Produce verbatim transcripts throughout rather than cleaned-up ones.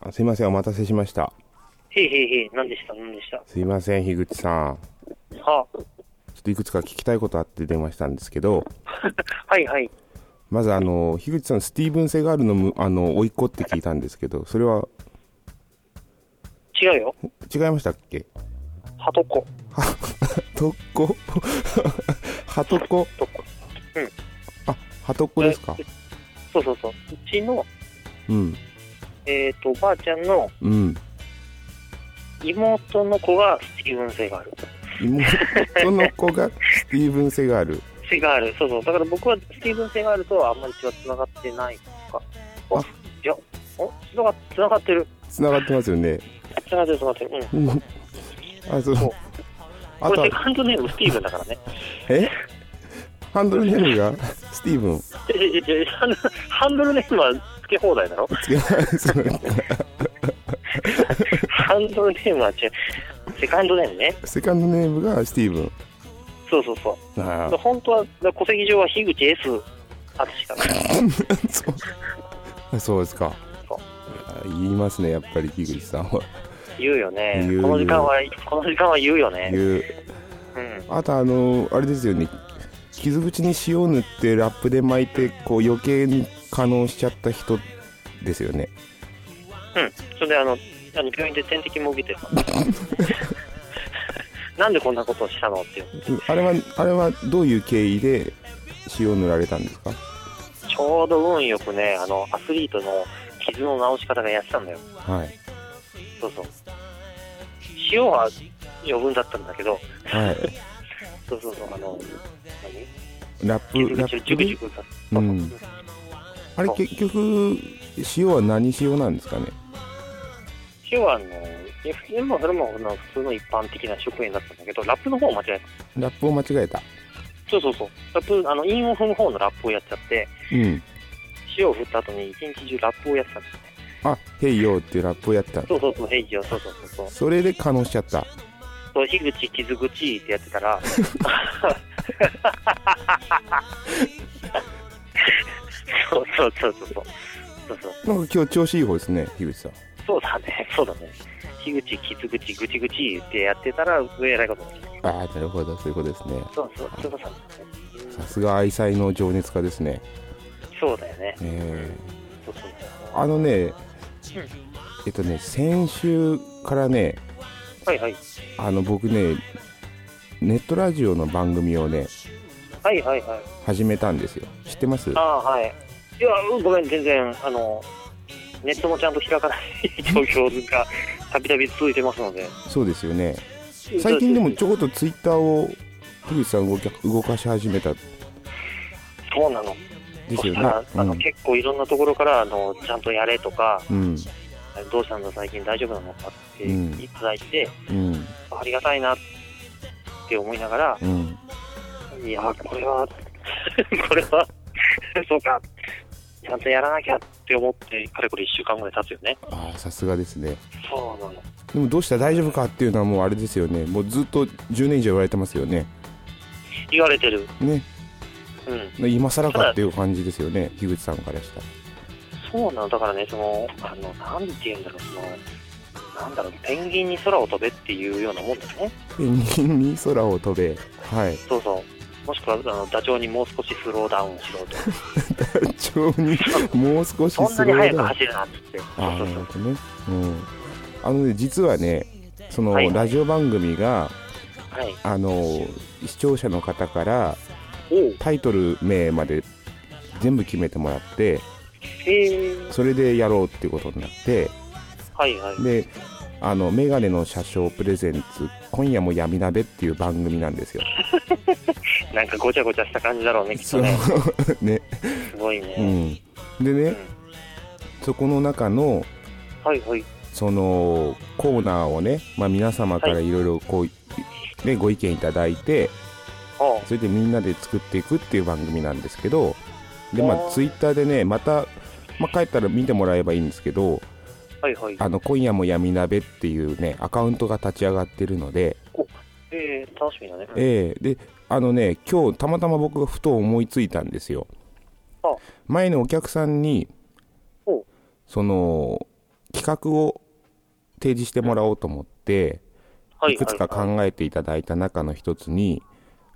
あ、すいません、お待たせしました。へいへいへい、何でした何でした。すいません、樋口さん。はあ、ちょっといくつか聞きたいことあって電話したんですけどはいはい。まずあの樋口さん、スティーブン・セガールのあの甥っ子って聞いたんですけど、それは違うよ。違いましたっけ？ハトコ。ハトコ。ハトコ。うん。あ、ハトコですか。そうそうそう。うちの、うん、えっとおばあちゃんの、うん、妹の子がスティーブン・セガール。妹の子がスティーブン・セガール。セガール、そうそう。だから僕はスティーブン・セガールとはあんまり血はつながってないか。あ、いや、お、つながつながってる。つながってますよね。つながってるつながってる。うん。あ、そう。そう、あとこれハンドルネームスティーブンだからね。え？ハンドルネームがスティーブン。いやいや、ハンドルネームはつけ放題だろ。つけ放題ですね。ハンドルネームは違う。セカンドネームね。セカンドネームがスティーブン。そうそうそう。ああ。本当は戸籍上は樋口 S あつしだから。そう。そうですか。そう。言いますね、やっぱり樋口さんは。言うよね。この時間はこの時間は言うよね。言う。うん、あとあのあれですよね。傷口に塩を塗ってラップで巻いてこう余計に化膿しちゃった人ですよね。うん。それであのあの病院で点滴も受けてる。なんでこんなことをしたのっていう。あれはあれはどういう経緯で塩を塗られたんですか？ちょうど運よくね、あのアスリートの傷の治し方がやってたんだよ。はい。そうそう。塩は余分だったんだけど、はい、そうそうそう、あの何ラップラップジュクジュクだった、うん、あれ結局塩は何塩なんですかね？塩はあの今それも普通の一般的な食塩だったんだけど、ラップの方を間違えた。ラップを間違えた。そうそうそう。ラップあの韻を踏む方のラップをやっちゃって、うん、塩を振った後に一日中ラップをやってたんですね。あ、ヘイヨーっていうラップをやった。そうそうそう、ヘイヨー、そうそうそう。それで化膿しちゃった。そう、樋口傷口ってやってたら、そうそうそうそうそうそうそう。なんか今日調子いい方ですね、樋口さん。そうだね、そうだね。樋口傷口ぐちぐちってやってたら上やないことです。ああ、なるほど、そういうことですね。そうそう、そうそうそう。さすが愛妻の情熱家ですね。そうだよね。えー、そうそう。あのね、えっとね、先週からね、はいはい、あの僕ね、ネットラジオの番組をね、はいはいはい、始めたんですよ。知ってます？ああ、はい。いや、ごめん、全然あのネットもちゃんと開かない状況がたびたび続いてますので。そうですよね。最近でもちょこっとツイッターを樋口さん動き動かし始めた。そうなの。ですよね、あの、うん、結構いろんなところからあのちゃんとやれとか、うん、どうしたんだ最近大丈夫なのかっていただいて、うん、ありがたいなって思いながら、うん、いやこれはこれはそうかちゃんとやらなきゃって思ってかれこれいっしゅうかんぐらい経つよね。ああ、さすがですね。そうなの。でもどうした大丈夫かっていうのはもうあれですよね、もうずっとじゅうねん以上言われてますよね。言われてるね。うん、今更かっていう感じですよね、樋口さんからしたら。そうなの、だからね、そのあのなんていうんだろう、そのなんだろう、ペンギンに空を飛べっていうようなもんですね。ペンギンに空を飛べ、はい。そうそう。もしくはあのダチョウにもう少しスローダウンしろと。ダチョウにもう少しスローダウン。そんなに速く走るなっつって。ああ、なるほどね。うん。あのね、実はね、その、はい、ラジオ番組が、はい、あの視聴者の方から。タイトル名まで全部決めてもらって、えー、それでやろうっていうことになって、はいはい、であのメガネの車掌プレゼンツ今夜も闇鍋っていう番組なんですよ。なんかごちゃごちゃした感じだろうね、きっとね。ね、すごいね、うん、でね、うん、そこの中の、はいはい、そのコーナーをね、まあ、皆様からいろいろこう、はいね、ご意見いただいて、それでみんなで作っていくっていう番組なんですけど、でまあツイッターでね、また、まあ、帰ったら見てもらえばいいんですけど、はいはい、あの今夜も闇鍋っていうねアカウントが立ち上がってるので、お、えー、楽しみだね。えー、であのね、今日たまたま僕がふと思いついたんですよ。前のお客さんにその企画を提示してもらおうと思っていくつか考えていただいた中の一つに、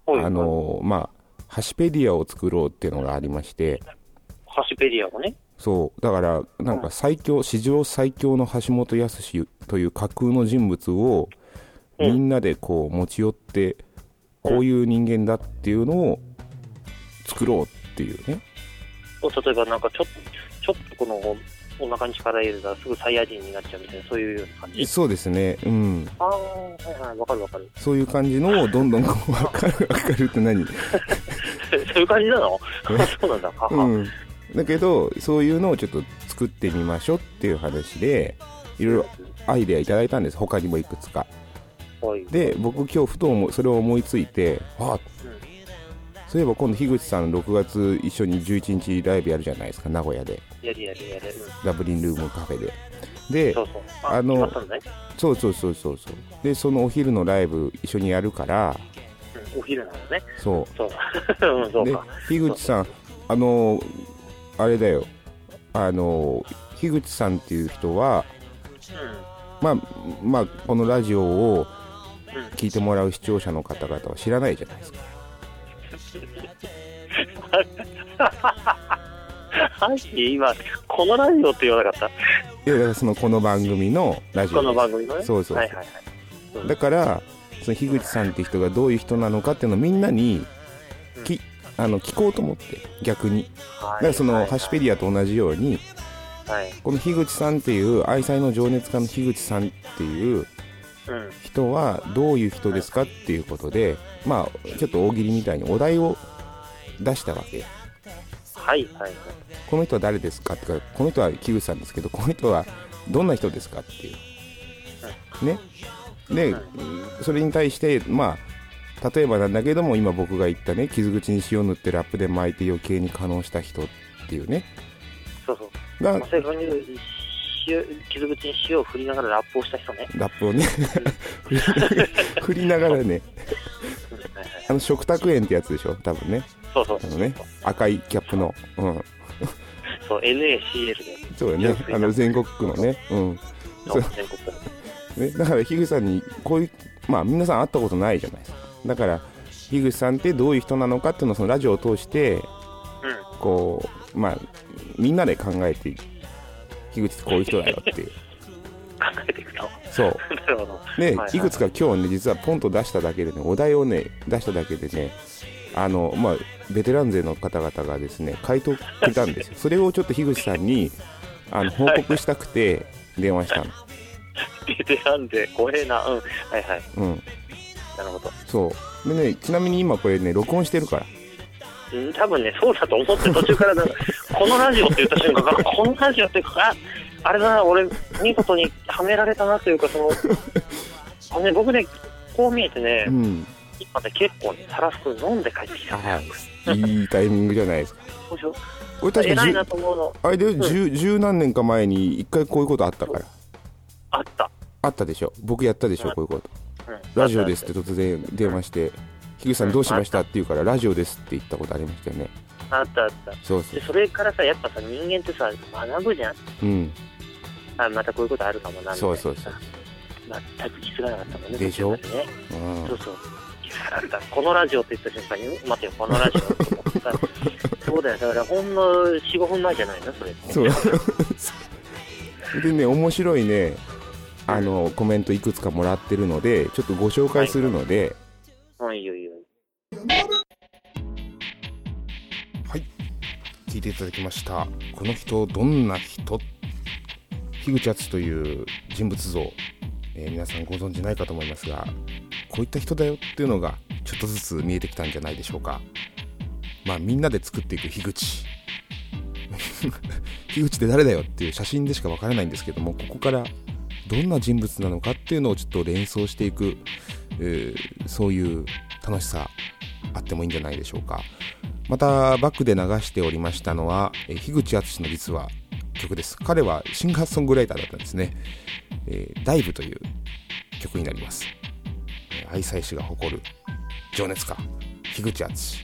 あのまあハシペディアを作ろうっていうのがありまして、ハシペディアをね、そうだからなんか最強、史上最強の橋本靖という架空の人物をみんなでこう持ち寄ってこういう人間だっていうのを作ろうっていうね。例えばなんかちょちょっとこのお腹に力入れたらすぐサイヤ人になっちゃうみたいな、そういうような感じ。そうですね、うん。ああ、はいはい、わかるわかる。そういう感じのをどんどんこうわかるわかるって何？そういう感じなの？そうなんだ。うん。だけどそういうのをちょっと作ってみましょうっていう話でいろいろアイデアいただいたんです。他にもいくつか。はい、で僕今日ふとそれを思いついて、あ、うん、そういえば今度樋口さんろくがつ一緒にじゅういちにちライブやるじゃないですか、名古屋で。やるやるやる。ダブリンルームカフェで。で、そうそう。あ、あの、そうそうそうそうそう。でそのお昼のライブ一緒にやるから。うん、お昼なのね。そう。そう。そうで樋口さん、あのあれだよ、あの樋口さんっていう人は、うん、まあまあこのラジオを聞いてもらう視聴者の方々は知らないじゃないですか。ハッシー今このラジオって言わなかった。いやだからそのこの番組のラジオ、この番組のね、そうそうそう、はいはいはい、だからその樋口さんって人がどういう人なのかっていうのをみんなにき、うん、あの聞こうと思って逆に、はい、だからその、はいはい、ハシペディアと同じように、はい、この樋口さんっていう愛妻の情熱家の樋口さんっていううん、人はどういう人ですかっていうことで、まあちょっと大喜利みたいにお題を出したわけ。はいはいはい。この人は誰ですかってか、この人は木口さんですけど、この人はどんな人ですかっていうね。でそれに対してまあ例えばなんだけども、今僕が言ったね、傷口に塩塗ってラップで巻いて余計に化膿した人っていうね。そうそう。だから傷口に塩を振りながらラップをした人ね。ラップをね振りながらねあの食卓園ってやつでしょ多分ね。そうそう、あのね、赤いキャップの、うん、そう エヌエーシーエル で、そうだね、あの全国区のね、うん、そう全国区ね。だから樋口さんにこういう、まあ皆さん会ったことないじゃないですか。だから樋口さんってどういう人なのかっていうのをそのラジオを通して、うん、こうまあみんなで考えていく。樋口ってこういう人だよっていう考えていくと、そうなるほど、ね、はいはい、いくつか今日ね実はポンと出しただけでね、お題をね出しただけでね、あのまあベテラン勢の方々がですね回答くれたんですよ。それをちょっと樋口さんにあの報告したくて電話したの、はいはい、ベテラン勢怖えな、うん、はいはい、うん、なるほど。そうでね、ちなみに今これね録音してるから、多分ね、そうだと思って途中からなんかこのラジオって言った瞬間からこのラジオっていうか、あれだな、俺見事にはめられたなというか、そのあの、ね、僕ねこう見えてね、うん、今ね結構ねタラスク飲んで帰ってきた、はい、いいタイミングじゃないですか。そうでしょ、俺確か偉いなと思うのあれで、うん、十, 十何年か前に一回こういうことあったから、あったあったでしょ、僕やったでしょ、うん、こういうこと、うん、ラジオですって突然電話して、うん、樋口さんどうしましたって言うからラジオですって言ったことありましたよね。あったあった。そうそう。でそれからさ、やっぱさ人間ってさ学ぶじゃん、うん、あまたこういうことあるかもなみたいな。そうそうそう、全く気づかなかったもんね。でしょ、ね、うん、そうそう、なんかこのラジオって言った瞬間に待てよこのラジオって思ってさそうだよ、だからほんの よん,ご 分前じゃないのそれ。そうでね、面白いねあのコメントいくつかもらってるのでちょっとご紹介するので、はい、はい、いよいよ。はい、聞いていただきました。この人どんな人？樋口敦という人物像、えー、皆さんご存じないかと思いますが、こういった人だよっていうのがちょっとずつ見えてきたんじゃないでしょうか。まあみんなで作っていく樋口。樋口って誰だよっていう写真でしかわからないんですけども、ここからどんな人物なのかっていうのをちょっと連想していく。えー、そういう楽しさあってもいいんじゃないでしょうか。またバックで流しておりましたのは、えー、樋口敦の実は曲です。彼はシンガーソングライターだったんですね、えー、ダイブという曲になります、えー、愛妻市が誇る情熱家樋口敦、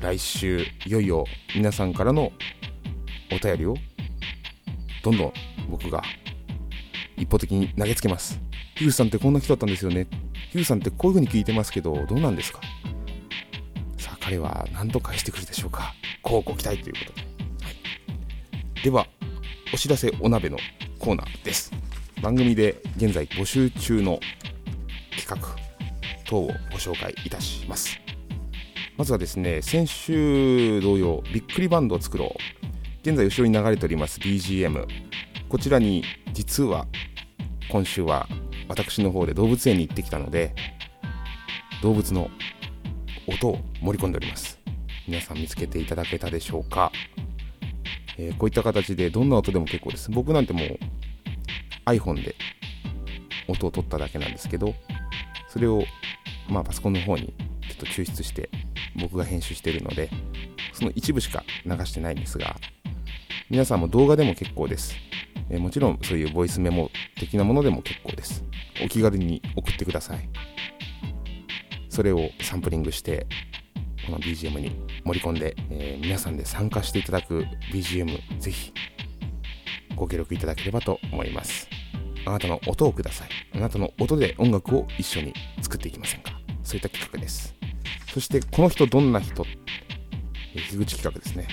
来週いよいよ皆さんからのお便りをどんどん僕が一方的に投げつけます。ヒューさんってこんな人だったんですよね、ヒューさんってこういう風に聞いてますけどどうなんですか、さあ彼は何と返してくるでしょうか、こうご期待ということで、はい、ではお知らせお鍋のコーナーです。番組で現在募集中の企画等をご紹介いたします。まずはですね、先週同様びっくりバンドを作ろう、現在後ろに流れております ビージーエム、 こちらに実は今週は私の方で動物園に行ってきたので動物の音を盛り込んでおります。皆さん見つけていただけたでしょうか、えー、こういった形でどんな音でも結構です。僕なんてもう iPhone で音を取っただけなんですけど、それをまあパソコンの方にちょっと抽出して僕が編集しているのでその一部しか流してないんですが、皆さんも動画でも結構です。えー、もちろんそういうボイスメモ的なものでも結構です。お気軽に送ってください。それをサンプリングしてこの ビージーエム に盛り込んで、えー、皆さんで参加していただく ビージーエム ぜひご協力いただければと思います。あなたの音をください。あなたの音で音楽を一緒に作っていきませんか。そういった企画です。そしてこの人どんな人、えー、樋口企画ですね。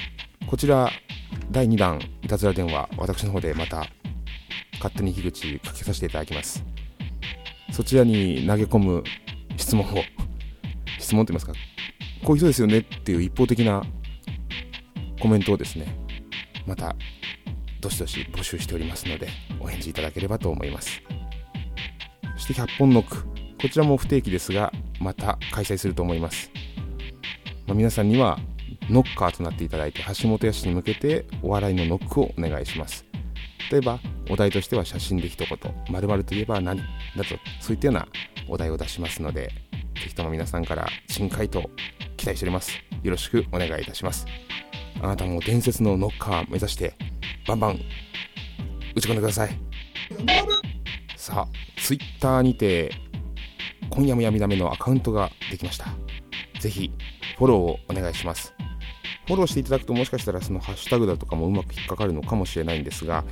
こちらだいにだんいたずら電話、私の方でまた勝手に樋口かけさせていただきます。そちらに投げ込む質問を質問と言いますか、こういう人ですよねっていう一方的なコメントをですね、またどしどし募集しておりますのでお返事いただければと思います。そしてひゃっぽんノック、こちらも不定期ですがまた開催すると思います。まあ、皆さんにはノッカーとなっていただいて橋本康に向けてお笑いのノックをお願いします。例えばお題としては写真で一言、〇〇といえば何だと、そういったようなお題を出しますので、ぜひとも皆さんから新回答期待しております。よろしくお願いいたします。あなたも伝説のノッカー目指してバンバン打ち込んでください。さあツイッターにて今夜も闇ダメのアカウントができました。ぜひフォローをお願いします。フォローしていただくともしかしたらそのハッシュタグだとかもうまく引っかかるのかもしれないんですが、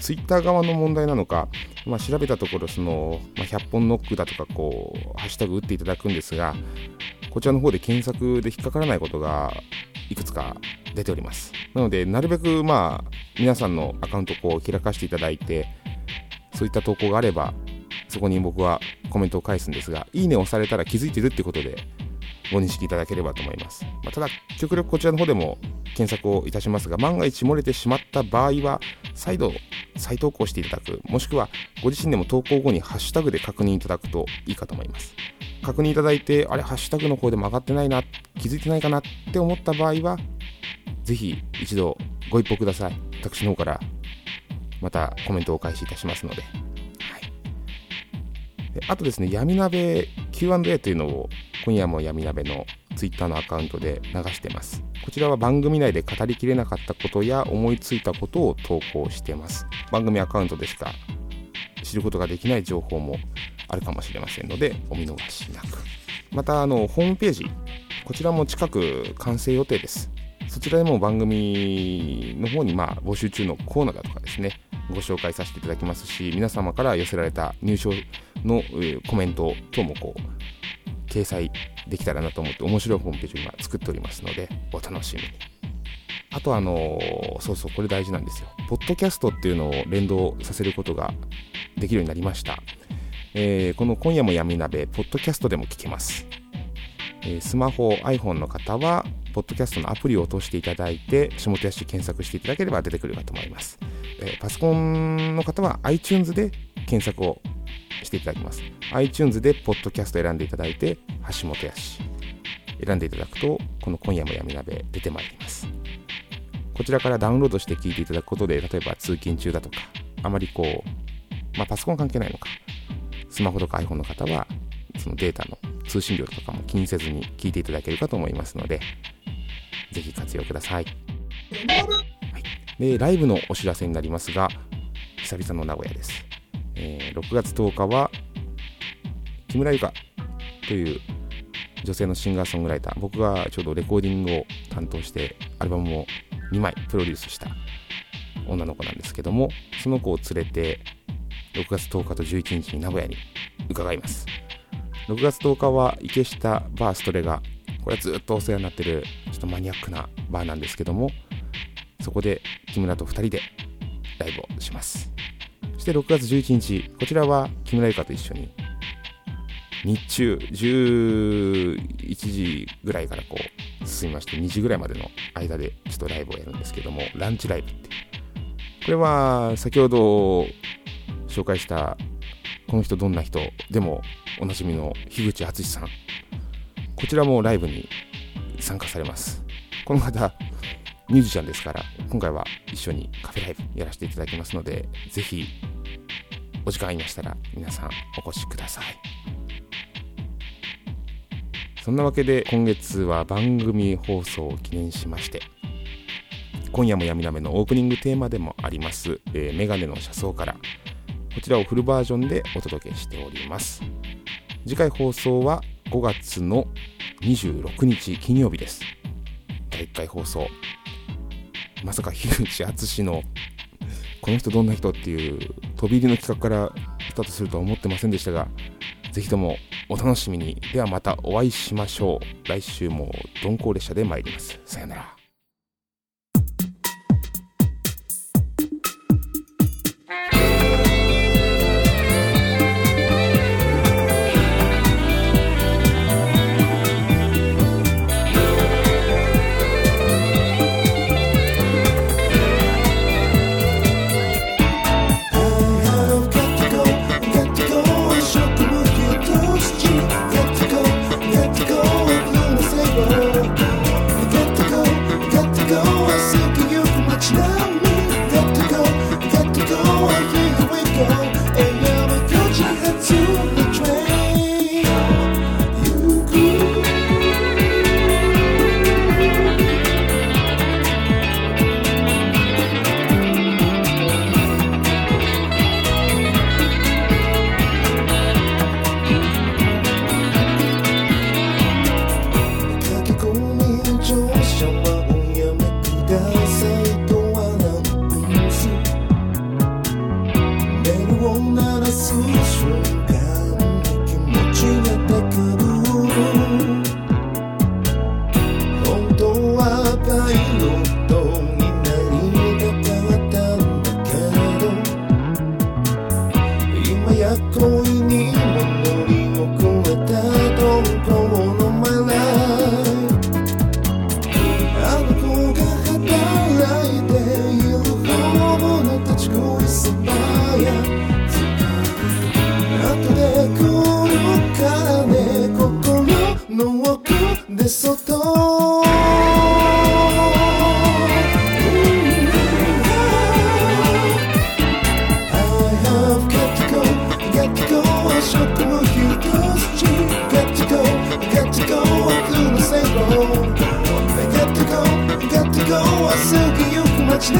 ツイッター側の問題なのか、まあ、調べたところその、まあ、ひゃっぽんノックだとかこうハッシュタグ打っていただくんですが、こちらの方で検索で引っかからないことがいくつか出ております。なのでなるべくまあ皆さんのアカウントをこう開かせていただいて、そういった投稿があればそこに僕はコメントを返すんですが、いいねをされたら気づいてるってことでご認識いただければと思います。まあ、ただ極力こちらの方でも検索をいたしますが、万が一漏れてしまった場合は再度再投稿していただく、もしくはご自身でも投稿後にハッシュタグで確認いただくといいかと思います。確認いただいて、あれハッシュタグの方でも上がってないな、気づいてないかなって思った場合はぜひ一度ご一報ください。私の方からまたコメントをお返しいたしますので、はい、であとですね、闇鍋 キューアンドエー というのを今夜も闇鍋のツイッターのアカウントで流してます。こちらは番組内で語りきれなかったことや思いついたことを投稿してます。番組アカウントでしか知ることができない情報もあるかもしれませんのでお見逃しなく。またあのホームページ、こちらも近く完成予定です。そちらでも番組の方にまあ募集中のコーナーだとかですね、ご紹介させていただきますし、皆様から寄せられた入賞のコメント等もこう掲載できたらなと思って面白いホームページを今作っておりますのでお楽しみに。あとあのそうそうこれ大事なんですよ、ポッドキャストっていうのを連動させることができるようになりました。えー、この今夜も闇鍋ポッドキャストでも聞けます。えー、スマホ iPhone の方はポッドキャストのアプリを落としていただいて下手足検索していただければ出てくるかと思います。えー、パソコンの方は iTunes で検索をしていただきます。 iTunes でポッドキャスト選んでいただいて橋本やし選んでいただくとこの今夜も闇鍋出てまいります。こちらからダウンロードして聞いていただくことで、例えば通勤中だとかあまりこう、まあ、パソコン関係ないのかスマホとか iPhone の方はそのデータの通信量とかも気にせずに聞いていただけるかと思いますのでぜひ活用ください。はい、でライブのお知らせになりますが、久々の名古屋です。えー、ろくがつとおかは木村ゆかという女性のシンガーソングライター、僕がちょうどレコーディングを担当してアルバムをにまいプロデュースした女の子なんですけども、その子を連れてろくがつとおかとじゅういちにちに名古屋に伺います。ろくがつとおかは池下バーストレが、これはずっとお世話になってるちょっとマニアックなバーなんですけども、そこで木村とふたりでライブをします。そしてろくがつじゅういちにち、こちらは木村ゆかと一緒に日中じゅういちじぐらいからこう進みましてにじぐらいまでの間でちょっとライブをやるんですけども、ランチライブって、これは先ほど紹介したこの人どんな人でもおなじみの樋口敦さん、こちらもライブに参加されます。この方ミュージシャンですから、今回は一緒にカフェライブやらせていただきますので、ぜひお時間ありましたら皆さんお越しください。そんなわけで今月は番組放送を記念しまして、今夜も闇鍋のオープニングテーマでもあります、えー、メガネの車窓から、こちらをフルバージョンでお届けしております。次回放送はごがつのにじゅうろくにち金曜日です。だいいっかい放送、まさか樋口敦のこの人どんな人っていう飛び入りの企画からスタートするとは思ってませんでしたが、ぜひともお楽しみに。ではまたお会いしましょう。来週も鈍行列車で参ります。さよなら。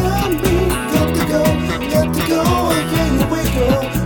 Got to go, got to go, here we go.